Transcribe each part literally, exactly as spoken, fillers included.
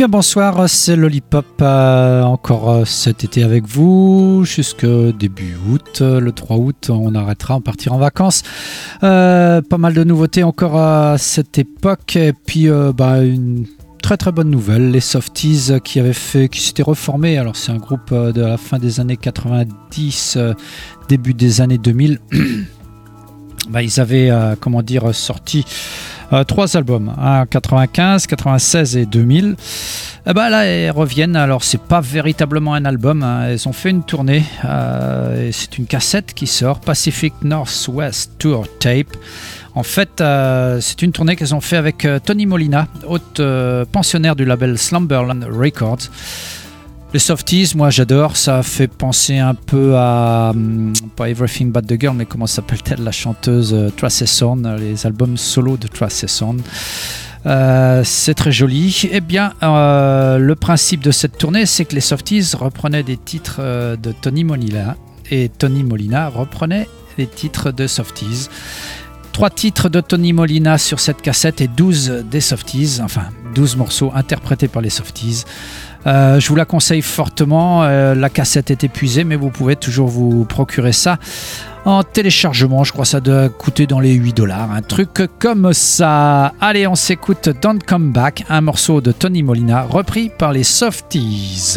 bien bonsoir, c'est Lollipop, euh, encore cet été avec vous, jusque début août, le trois août on arrêtera, on partira en vacances, euh, pas mal de nouveautés encore à cette époque, et puis euh, bah, une... Très très bonne nouvelle, les Softies qui avaient fait, qui s'étaient reformés. Alors c'est un groupe de la fin des années quatre-vingt-dix, début des années deux mille. Bah, ils avaient euh, comment dire, sorti euh, trois albums, hein, quatre-vingt-quinze, quatre-vingt-seize et deux mille. Et bah, là ils reviennent, alors c'est pas véritablement un album, hein. Ils ont fait une tournée, euh, et c'est une cassette qui sort, Pacific Northwest Tour Tape. En fait, euh, c'est une tournée qu'ils ont fait avec euh, Tony Molina, hôte euh, pensionnaire du label Slumberland Records. Les Softies, moi j'adore, ça fait penser un peu à, hum, pas Everything But The Girl, mais comment s'appelle-t-elle, la chanteuse euh, Tracey Thorn, les albums solo de Tracey Thorn. Euh, c'est très joli. Eh bien, euh, le principe de cette tournée, c'est que les Softies reprenaient des titres euh, de Tony Molina, et Tony Molina reprenait les titres de Softies. Trois titres de Tony Molina sur cette cassette et douze des Softies, enfin douze morceaux interprétés par les Softies. Euh, je vous la conseille fortement, euh, la cassette est épuisée mais vous pouvez toujours vous procurer ça en téléchargement, je crois que ça doit coûter dans les huit dollars, un truc comme ça. Allez, on s'écoute Don't Come Back, un morceau de Tony Molina repris par les Softies.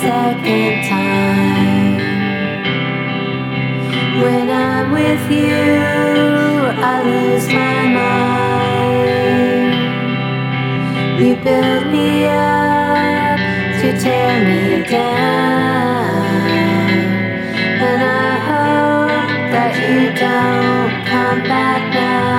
Second time when I'm with you, I lose my mind. You build me up to tear me down, and I hope that you don't come back now.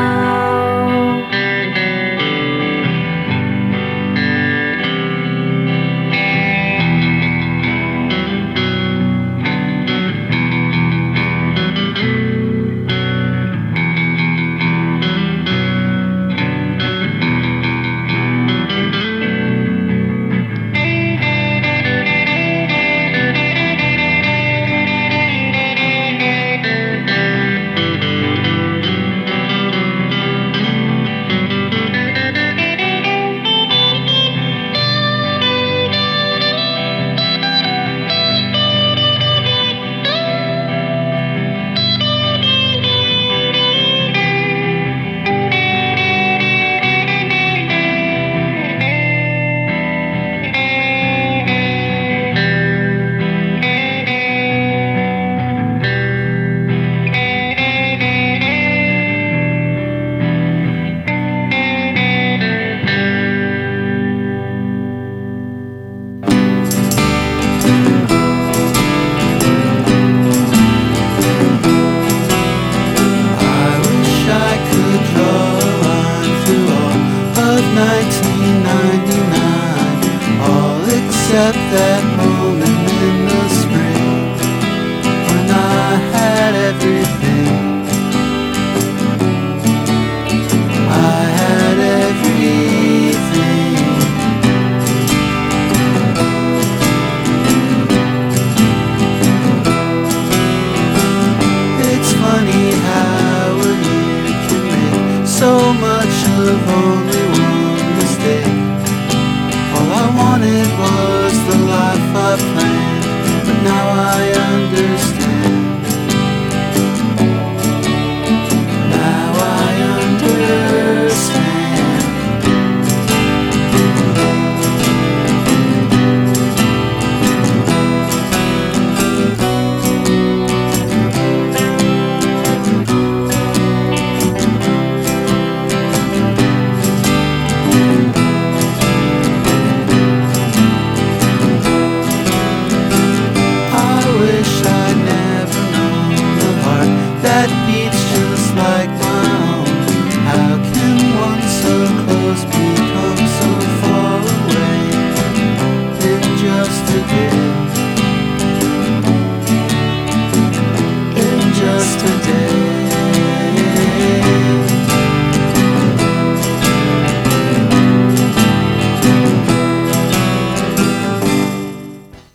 Only one mistake. All I wanted was the life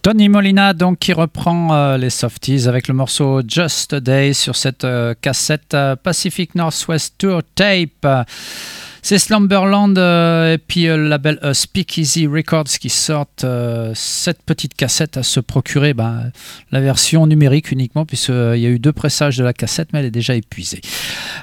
Tony Molina donc, qui reprend euh, les Softies avec le morceau Just a Day sur cette euh, cassette euh, Pacific Northwest Tour Tape. C'est Slumberland euh, et puis euh, le label euh, Speakeasy Records qui sortent euh, cette petite cassette à se procurer, ben, la version numérique uniquement puisqu'il euh, y a eu deux pressages de la cassette mais elle est déjà épuisée.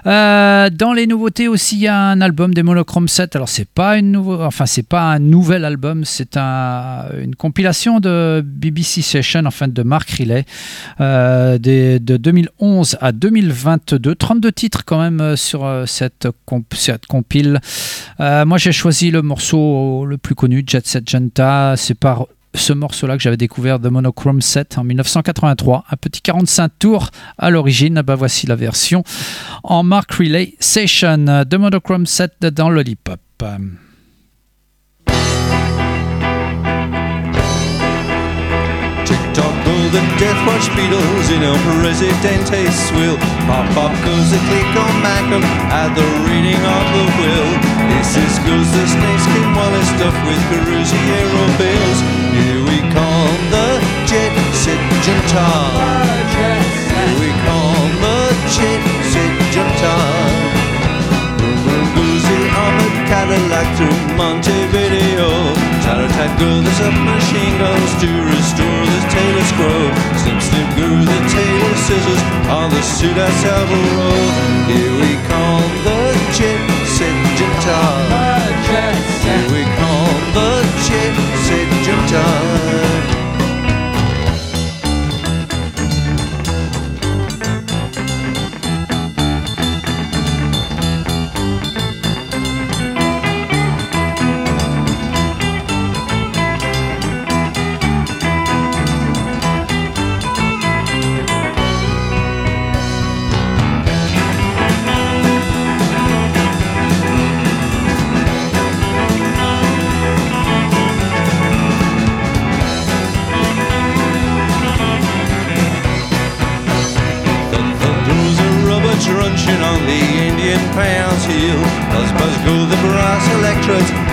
Euh, dans les nouveautés aussi, il y a un album des Monochrome Set. Alors c'est pas une nouveau, enfin c'est pas un nouvel album, c'est un, une compilation de B B C Session en fait de Marc Riley euh, des, de deux mille onze à deux mille vingt-deux, trente-deux titres quand même sur euh, cette, comp- cette compile. Euh, moi j'ai choisi le morceau le plus connu, Jet Set Junta. C'est par ce morceau-là que j'avais découvert The Monochrome Set en dix-neuf cent quatre-vingt-trois, un petit quarante-cinq tours à l'origine. Bah, voici la version en Marc Riley Session The Monochrome Set dans Lollipop. Tick-tock go the death watch beetles in El Presidente swill. Pop-pop goes the click on Macum at the reading of the will. This is goes the snakes came while it's stuffed with Perusiero bills. Here we call the Jet Set Junta. Here we call the Jet Set Junta. Boom goes the armored Cadillac through Montevideo. Taratat girl, the submachine guns to restore the tailor's grove. Snip-snip grew the tailor scissors on the Suda Savaro. Here we call the Jet Set Junta. Here we call the Jet Set Junta.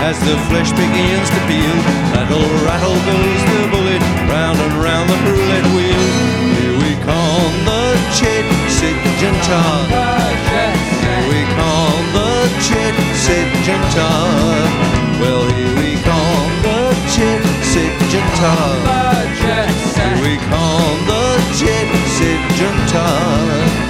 As the flesh begins to peel, rattle, rattle goes the bullet, round and round the roulette wheel. Here we call the Jet Set Junta. Here we call the Jet Set Junta. Well, here we call the Jet Set Junta. Here we call the Jet Set Junta.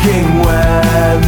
Fucking well.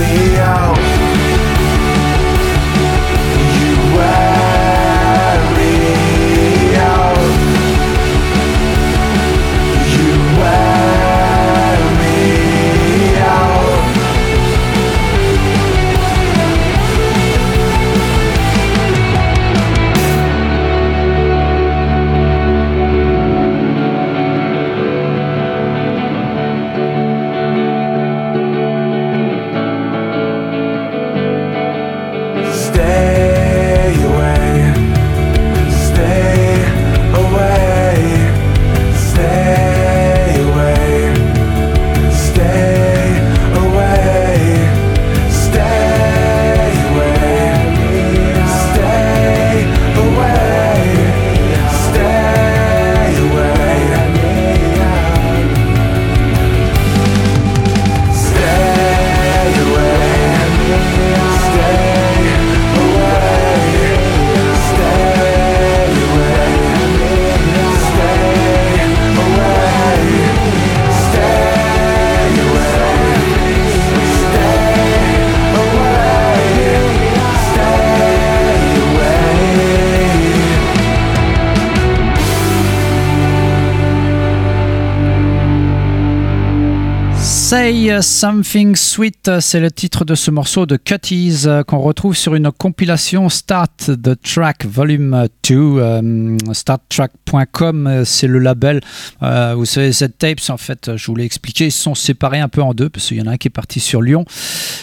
Say Something Sweet, c'est le titre de ce morceau de Cutties qu'on retrouve sur une compilation Start the Track Volume deux, euh, start track point com, c'est le label. Euh, vous savez, cette tapes, en fait, je vous l'ai expliqué, ils sont séparés un peu en deux parce qu'il y en a un qui est parti sur Lyon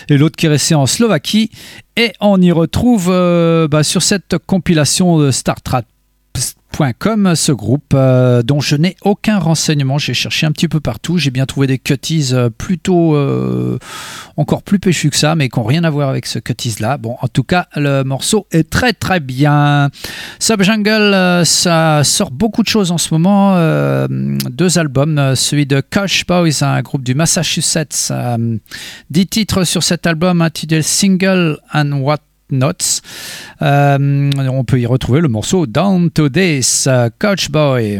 et l'autre qui est resté en Slovaquie, et on y retrouve euh, bah, sur cette compilation de Start Track .com, ce groupe euh, dont je n'ai aucun renseignement. J'ai cherché un petit peu partout, j'ai bien trouvé des Cutties euh, plutôt euh, encore plus péchus que ça, mais qui n'ont rien à voir avec ce Cutties là. Bon, en tout cas, le morceau est très très bien. Subjungle, euh, ça sort beaucoup de choses en ce moment, euh, deux albums, euh, celui de Couchboy, un groupe du Massachusetts, euh, dix titres sur cet album intitulé Single and What Notes. Euh, on peut y retrouver le morceau Down to This, uh, Couchboy. Yeah.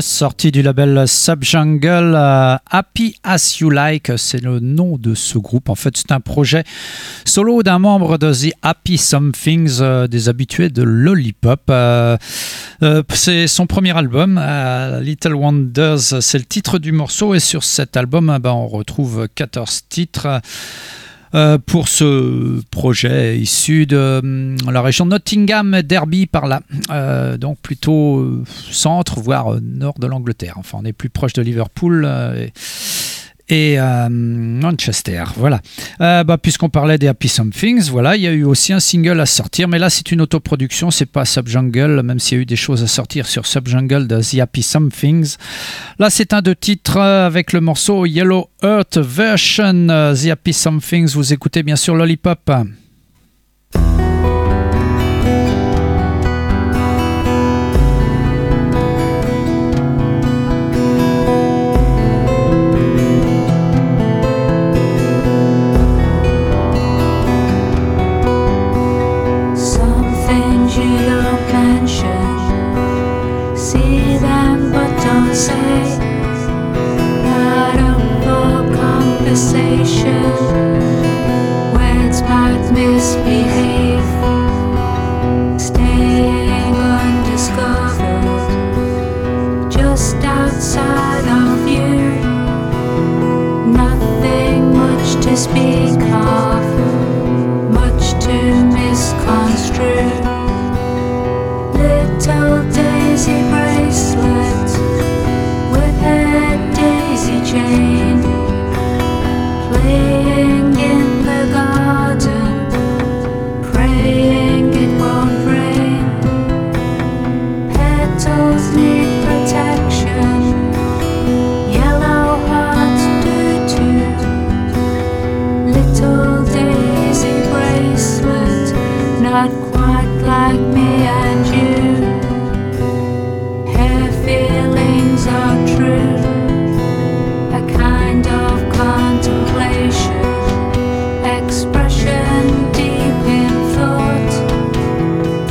Sortie du label Subjungle, euh, Happy As You Like, c'est le nom de ce groupe. En fait, c'est un projet solo d'un membre de The Happy Somethings, euh, des habitués de Lollipop. Euh, euh, c'est son premier album, euh, Little Wonders, c'est le titre du morceau. Et sur cet album, euh, ben, on retrouve quatorze titres. Euh, pour ce projet issu de euh, la région Nottingham, Derby par là, euh, donc plutôt euh, centre voire euh, nord de l'Angleterre, enfin on est plus proche de Liverpool euh, et, et euh, Manchester, voilà. Euh, bah, puisqu'on parlait des Happy Somethings, voilà, il y a eu aussi un single à sortir, mais là c'est une autoproduction, c'est pas Subjungle, même s'il y a eu des choses à sortir sur Subjungle de The Happy Somethings. Là c'est un de titres avec le morceau Yellow Earth Version, The Happy Somethings. Vous écoutez bien sûr Lollipop.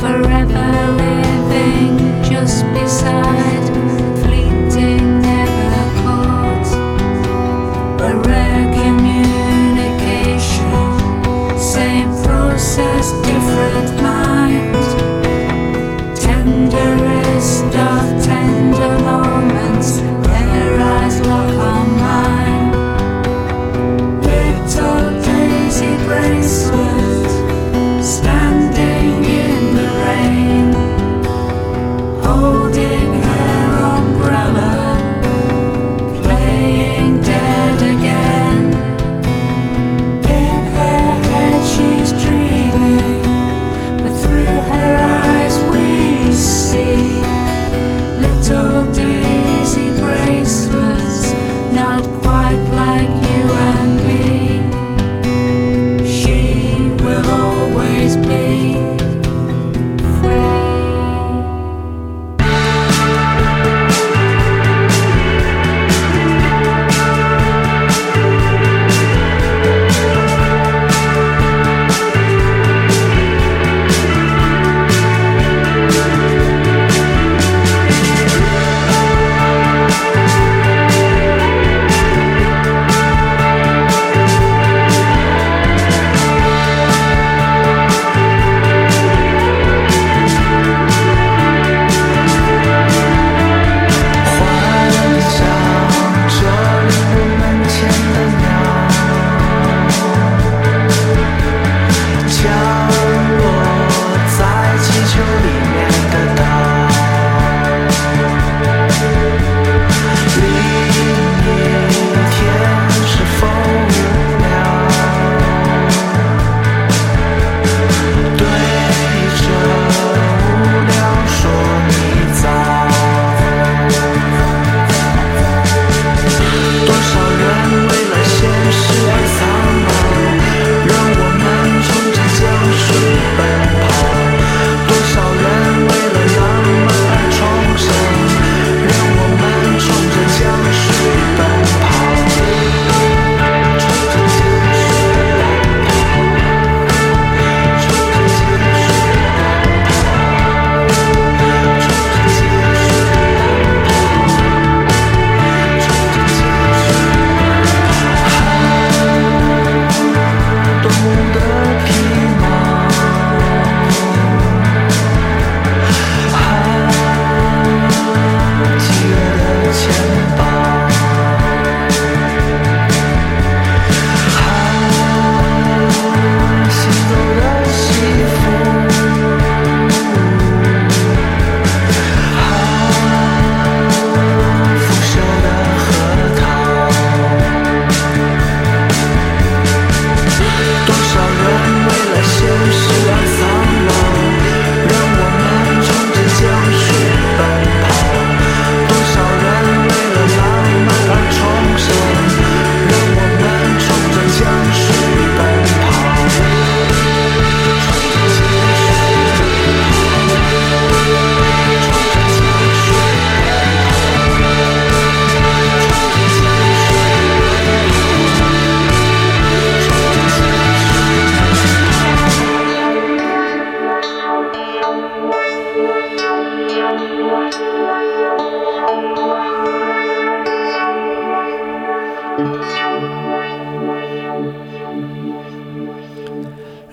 Forever living just beside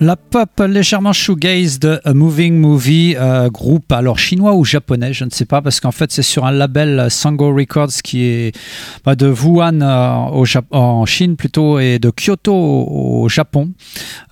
La pop légèrement shoegaze de A Moving Movie, euh, groupe alors chinois ou japonais, je ne sais pas, parce qu'en fait c'est sur un label Sango Records qui est bah, de Wuhan euh, au Jap- en Chine plutôt et de Kyoto au, au Japon.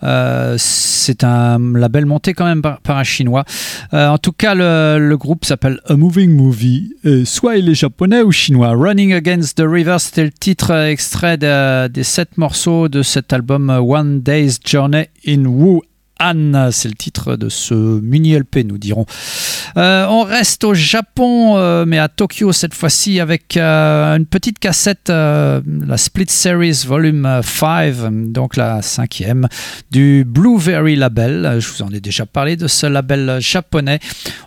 Euh, c'est un label monté quand même par, par un chinois. Euh, en tout cas, le, le groupe s'appelle A Moving Movie. Et soit il est japonais ou chinois. Running Against the River, c'était le titre extrait de, des sept morceaux de cet album One Day's Journey in Wuhan. Wuhan, c'est le titre de ce mini-L P, nous dirons. Euh, on reste au Japon, euh, mais à Tokyo cette fois-ci, avec euh, une petite cassette, euh, la Split Series Volume cinq, donc la cinquième, du Blueberry Label. Je vous en ai déjà parlé de ce label japonais.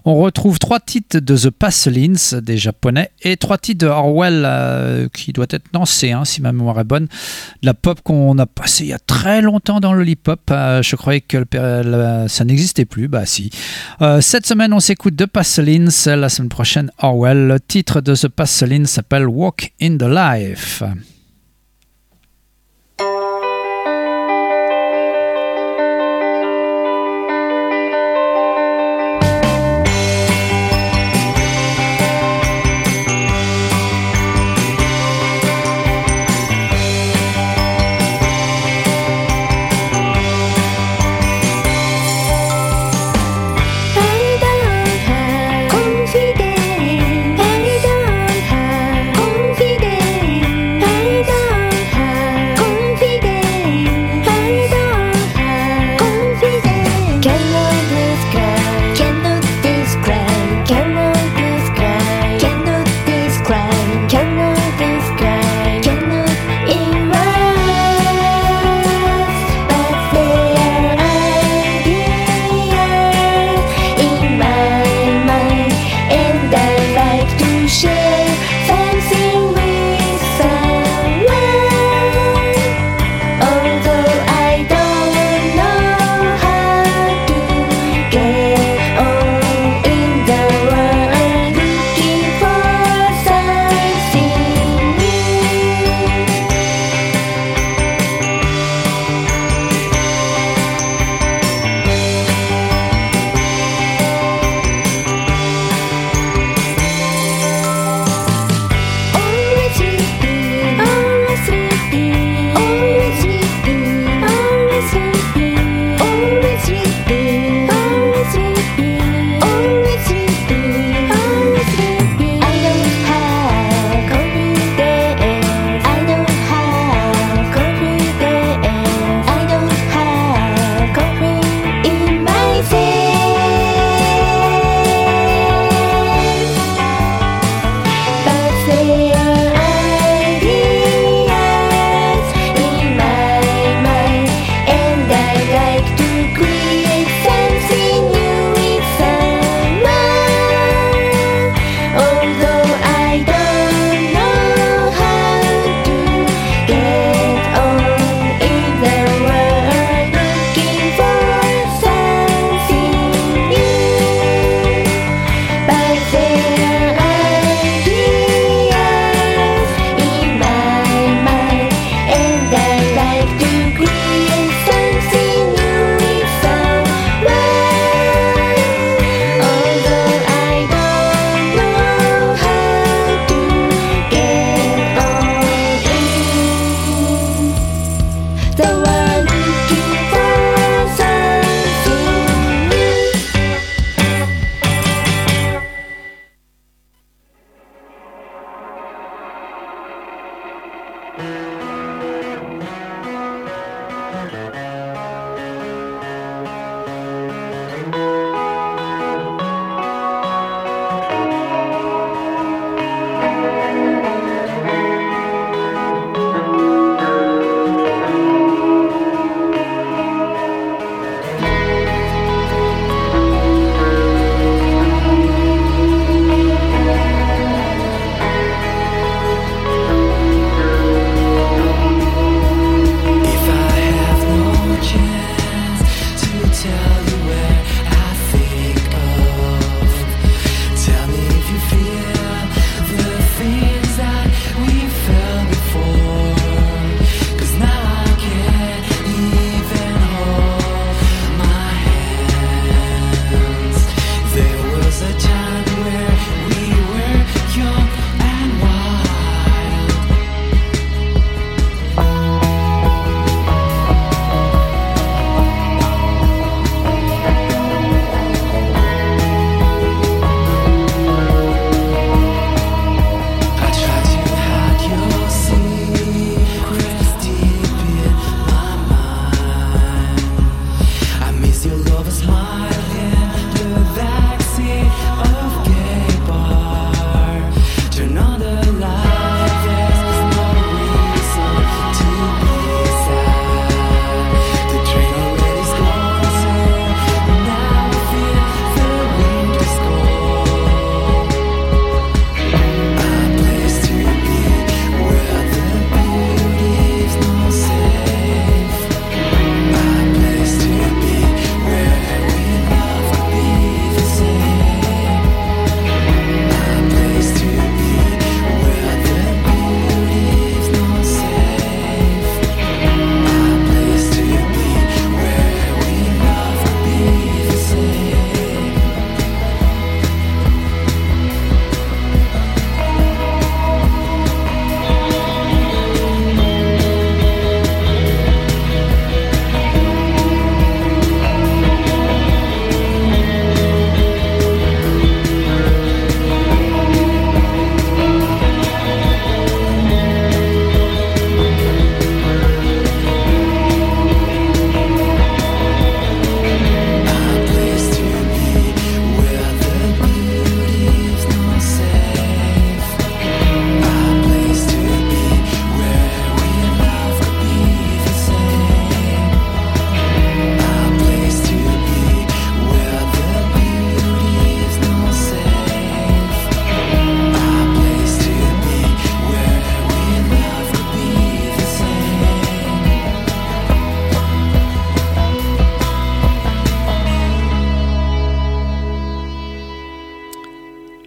On retrouve trois titres de The Paselines, des japonais, et trois titres de Orwell, euh, qui doit être nancé, hein, si ma mémoire est bonne. De la pop qu'on a passée il y a très longtemps dans Lollipop. Euh, je croyais que le ça n'existait plus, bah si. Euh, cette semaine, on s'écoute The Paselines, la semaine prochaine, Orwell. Le titre de The Paselines s'appelle Walk in the Life. Hey!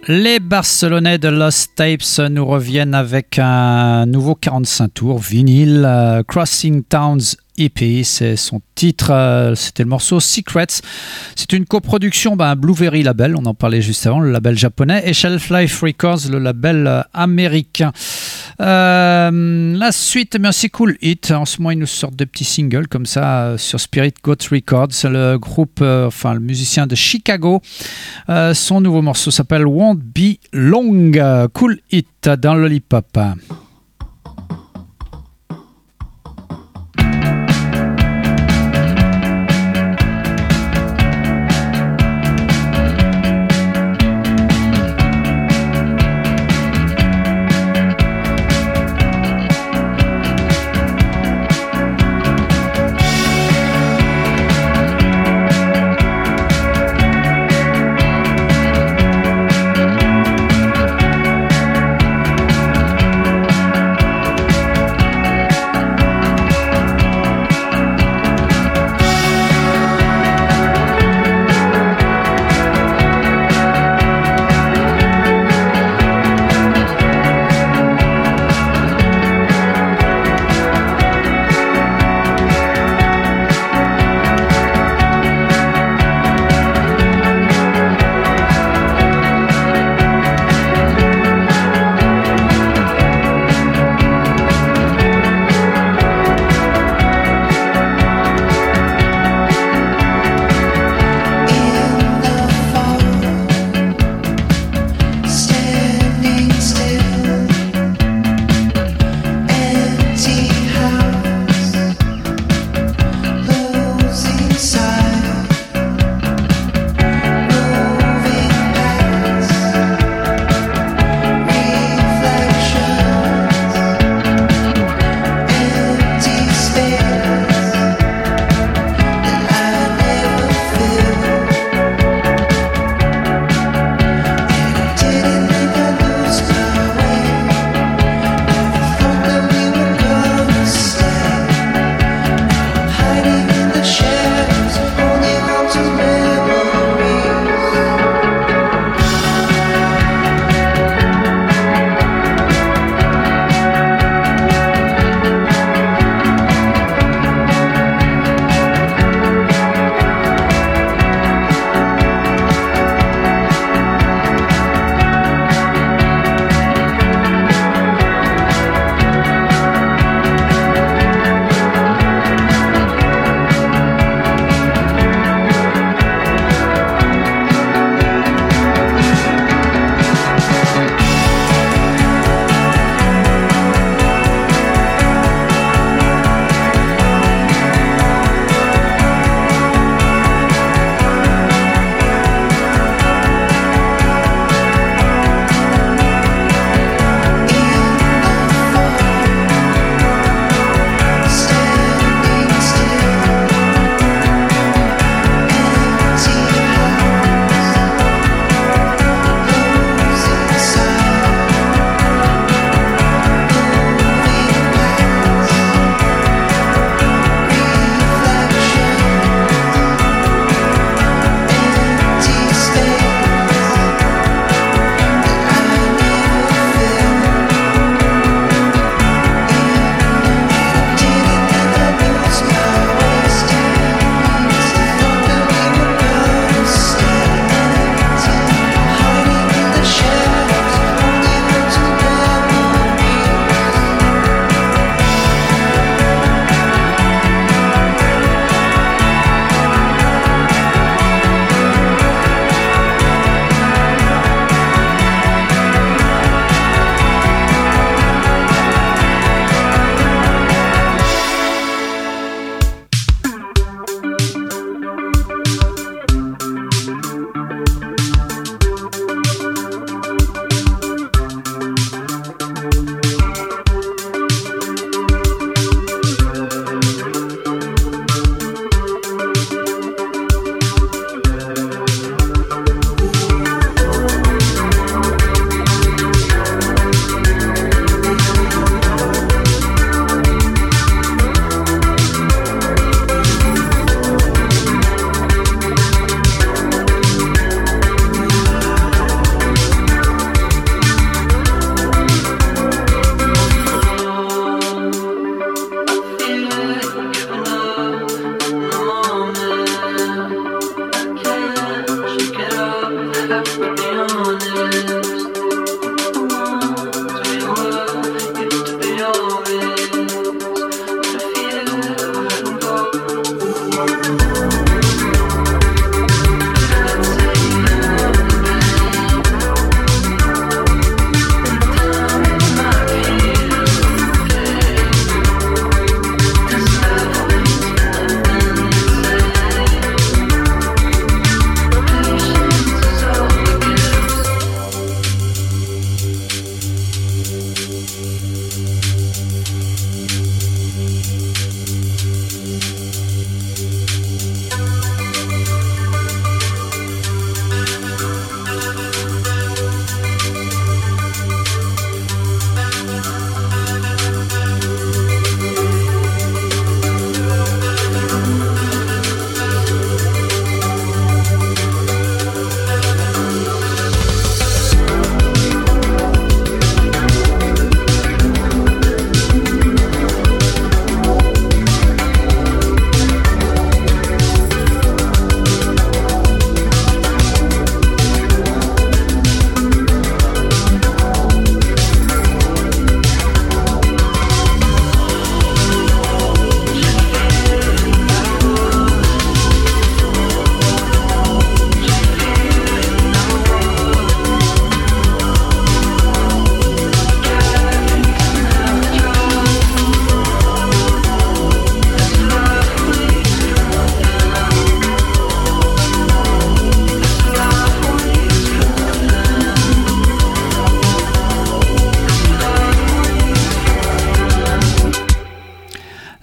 Les Barcelonais de Lost Tapes nous reviennent avec un nouveau quarante-cinq tours vinyle, euh, Crossing Towns E P, c'est son titre, euh, c'était le morceau Secrets. C'est une coproduction, ben, Blueberry Label, on en parlait juste avant, le label japonais, et Shelf Life Records, le label euh, américain. Euh, la suite, mais c'est cool hit. En ce moment, ils nous sortent des petits singles comme ça euh, sur Spirit Goat Records. Le groupe, euh, enfin le musicien de Chicago, euh, son nouveau morceau s'appelle Won't Be Long. Cool hit dans Lollipop.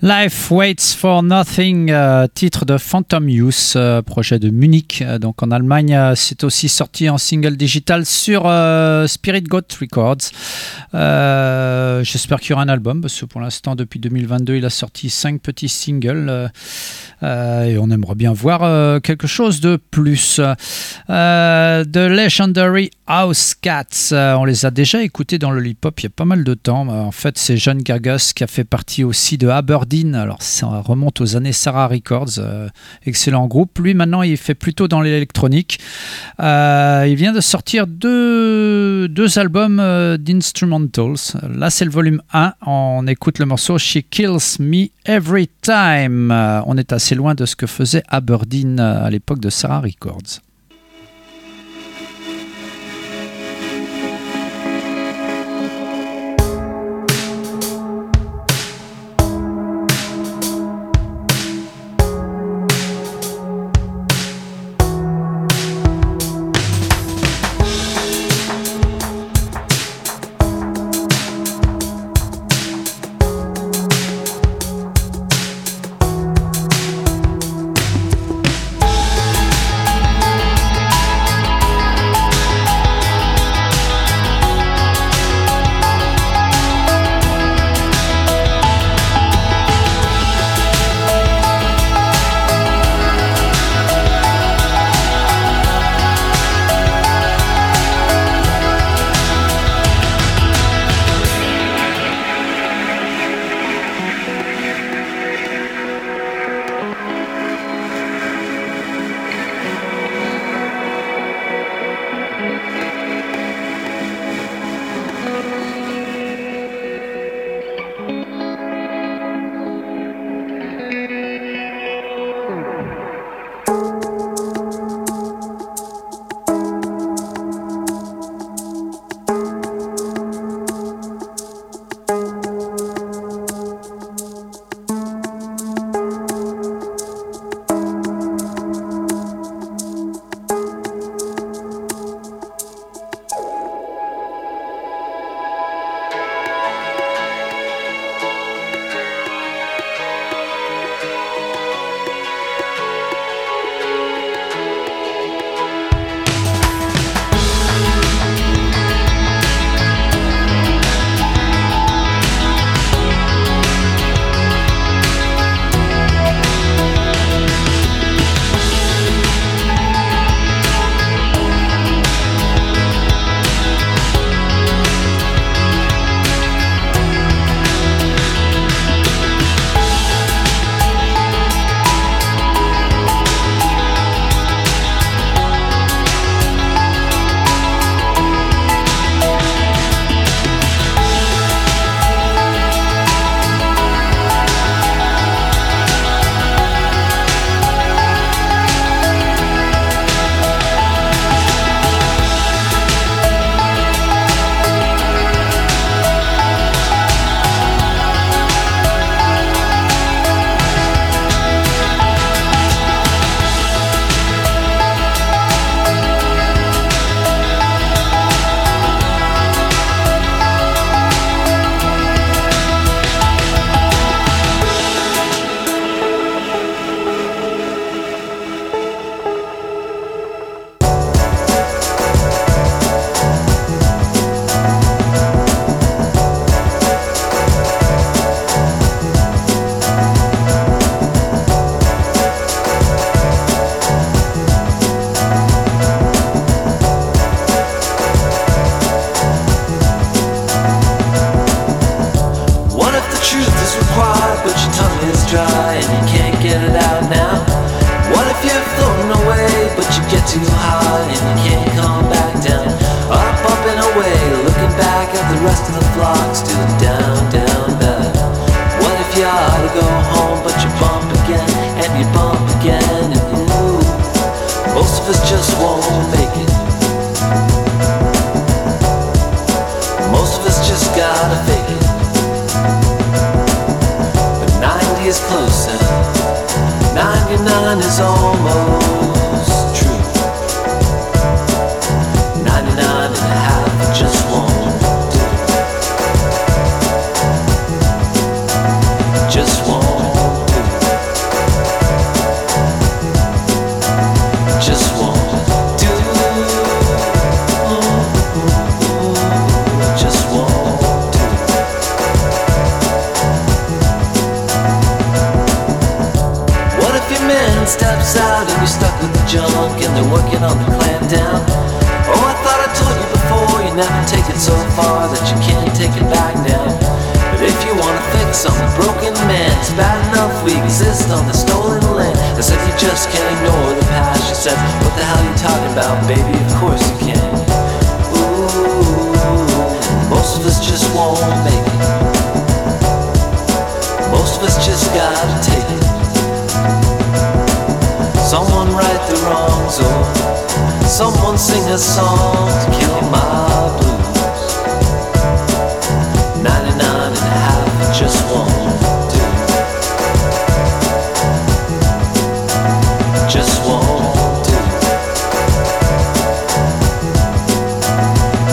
Life Waits for Nothing, euh, titre de Phantom Youth, euh, projet de Munich, euh, donc en Allemagne. Euh, c'est aussi sorti en single digital sur euh, Spirit Goat Records. Euh, j'espère qu'il y aura un album, parce que pour l'instant, depuis deux mille vingt-deux, il a sorti cinq petits singles. Euh, euh, et on aimerait bien voir euh, quelque chose de plus. Euh, The Legendary House Cats, euh, on les a déjà écoutés dans Lollipop il y a pas mal de temps. En fait, c'est John Gargus qui a fait partie aussi de Aberdeen. Alors ça remonte aux années Sarah Records, euh, excellent groupe. Lui maintenant il fait plutôt dans l'électronique. Euh, il vient de sortir deux, deux albums euh, d'instrumentals. Là c'est le volume un, on écoute le morceau She Kills Me Every Time. Euh, on est assez loin de ce que faisait Aberdeen à l'époque de Sarah Records. Just one. on the clam down. Oh, I thought I told you before, you never take it so far that you can't take it back now. But if you wanna fix on the broken man, it's bad enough we exist on the stolen land. I said you just can't ignore the past. She said, what the hell are you talking about, baby? Of course you can. Ooh, most of us just won't make it. Most of us just gotta take it. Someone right the wrongs, or someone sing a song to kill my blues. Ninety-nine and a half just won't do. Just won't do.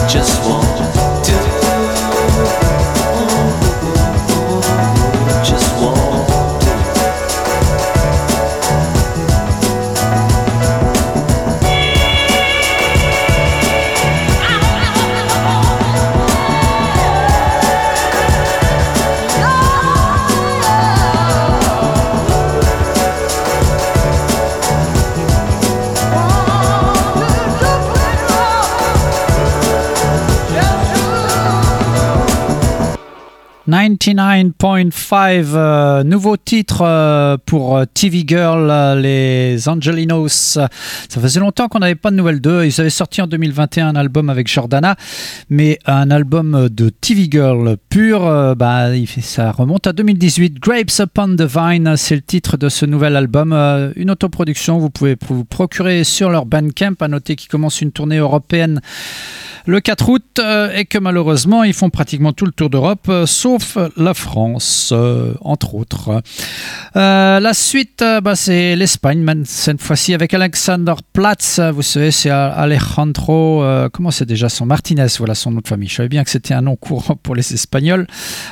Just won't do. Just won't. ninety-nine point five, euh, nouveau titre euh, pour T V Girl, euh, les Angelinos. Ça faisait longtemps qu'on n'avait pas de nouvelles d'eux. Ils avaient sorti en deux mille vingt et un un album avec Jordana, mais un album de T V Girl pur, euh, bah, ça remonte à deux mille dix-huit. Grapes Upon the Vine, c'est le titre de ce nouvel album. Euh, une autoproduction, vous pouvez vous procurer sur leur Bandcamp. À noter qu'ils commencent une tournée européenne le quatre août euh, et que malheureusement ils font pratiquement tout le tour d'Europe euh, sauf la France euh, entre autres. Euh, la suite euh, bah, c'est l'Espagne cette fois-ci avec Alexander Platz. Vous savez, c'est Alejandro euh, comment c'est déjà son Martinez, voilà son nom de famille. Je savais bien que c'était un nom courant pour les Espagnols.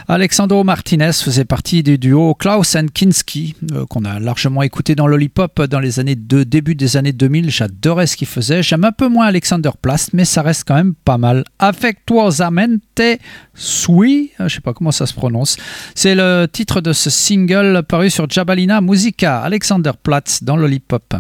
Alexandro Martinez faisait partie du duo Klaus and Kinski euh, qu'on a largement écouté dans Lollipop dans les années de, début des années deux mille. J'adorais ce qu'il faisait. J'aime un peu moins Alexander Platz, mais ça reste quand même pas mal. Affectuosamente Sui, je sais pas comment ça se prononce, c'est le titre de ce single paru sur Jabalina Musica. Alexander Platz dans Lollipop.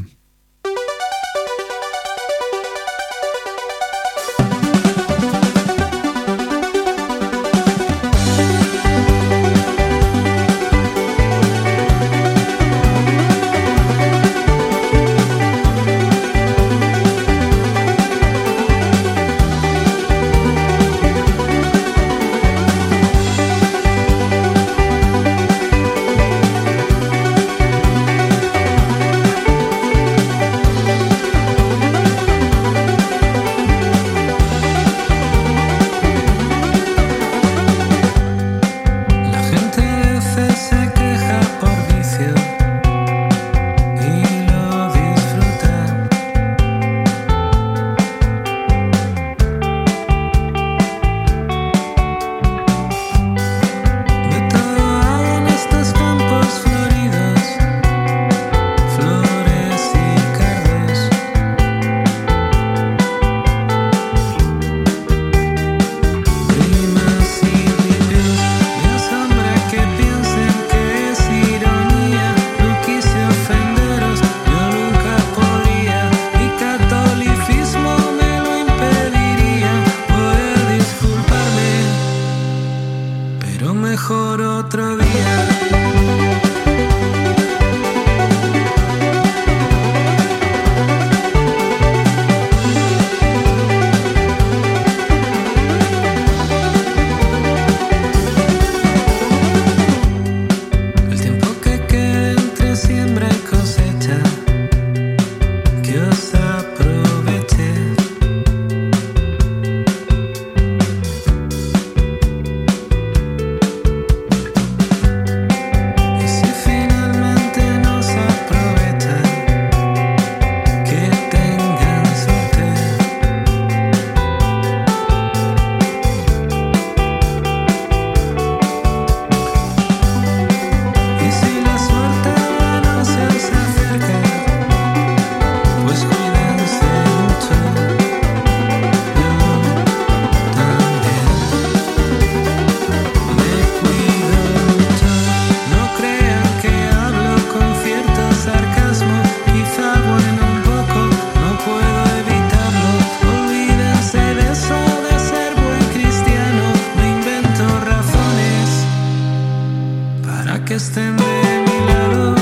estén de mi lado.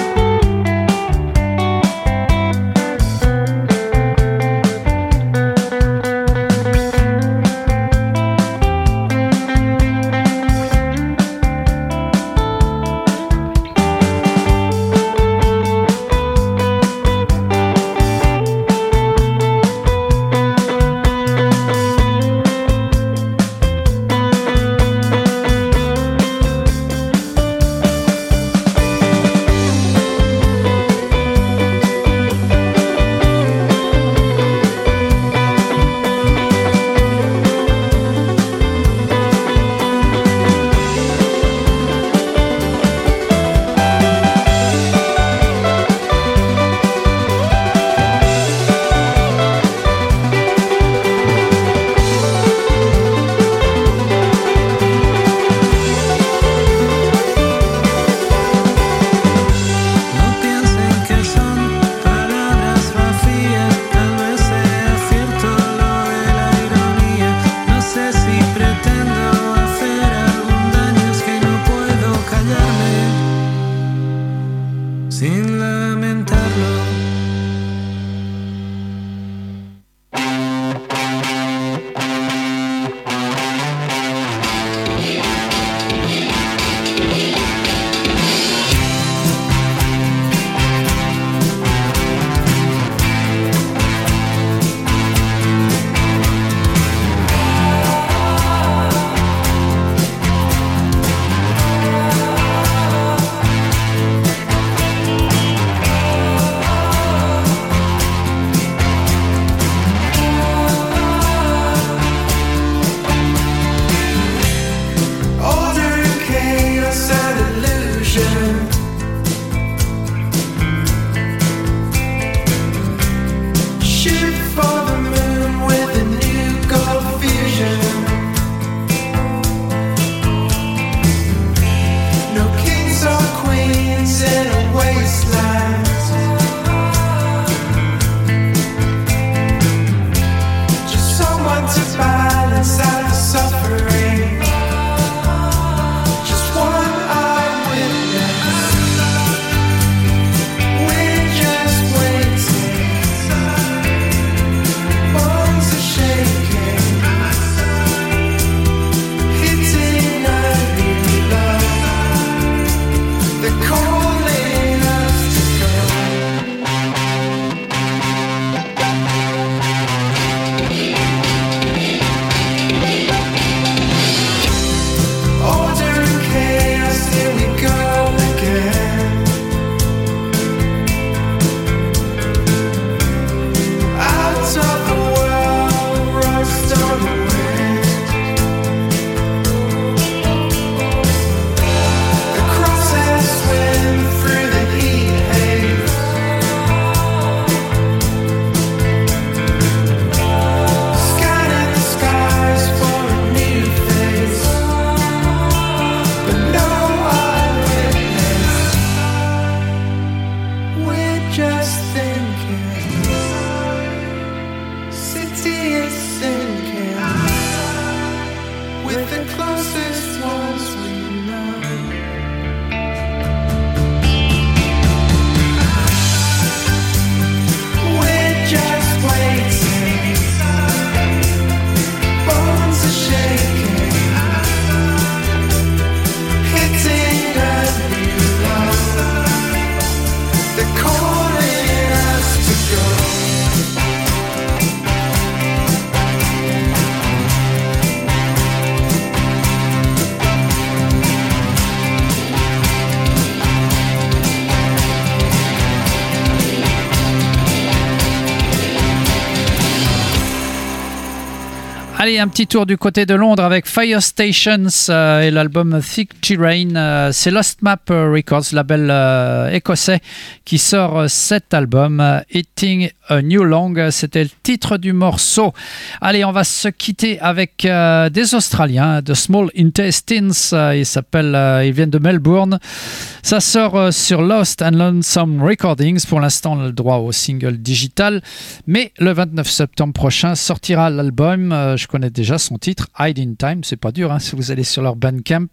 Allez, un petit tour du côté de Londres avec Fire Stations euh, et l'album Thick Terrain. Euh, c'est Lost Map Records, label euh, écossais, qui sort cet album, euh, Eating a New Long. C'était le titre du morceau. Allez, on va se quitter avec euh, des Australiens, de Small Intestines. Euh, ils, s'appellent, euh, ils viennent de Melbourne. Ça sort euh, sur Lost and Lonesome Recordings. Pour l'instant, on a le droit au single digital. Mais le vingt-neuf septembre prochain sortira l'album. Euh, je reconnaître déjà son titre Hide in Time, c'est pas dur hein, si vous allez sur leur Bandcamp.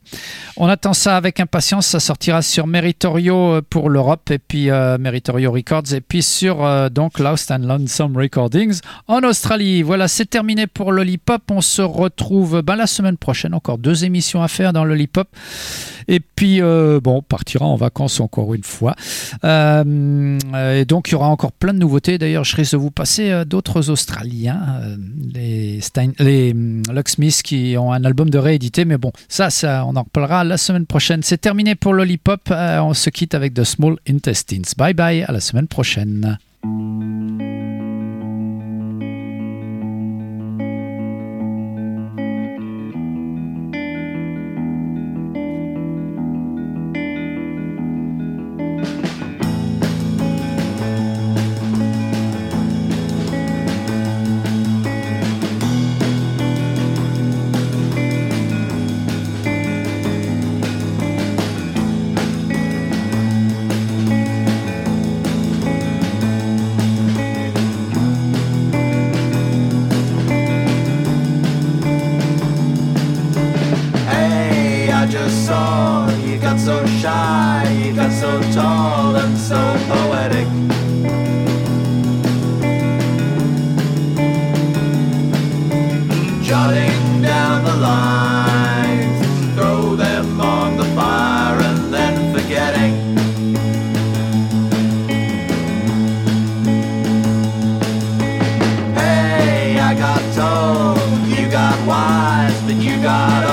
On attend ça avec impatience, ça sortira sur Meritorio pour l'Europe et puis euh, Meritorio Records et puis sur euh, donc Lost and Lonesome Recordings en Australie. Voilà, c'est terminé pour Lollipop, on se retrouve ben, la semaine prochaine, encore deux émissions à faire dans Lollipop et puis euh, bon, on partira en vacances encore une fois euh, et donc il y aura encore plein de nouveautés. D'ailleurs je risque de vous passer euh, d'autres Australiens euh, les, Stein, les Locksmiths qui ont un album de réédité, mais bon ça, ça on en reparlera la semaine prochaine. C'est terminé pour Lollipop, euh, on se quitte avec The Small Intestines, bye bye, à la semaine prochaine. Got wise, but you got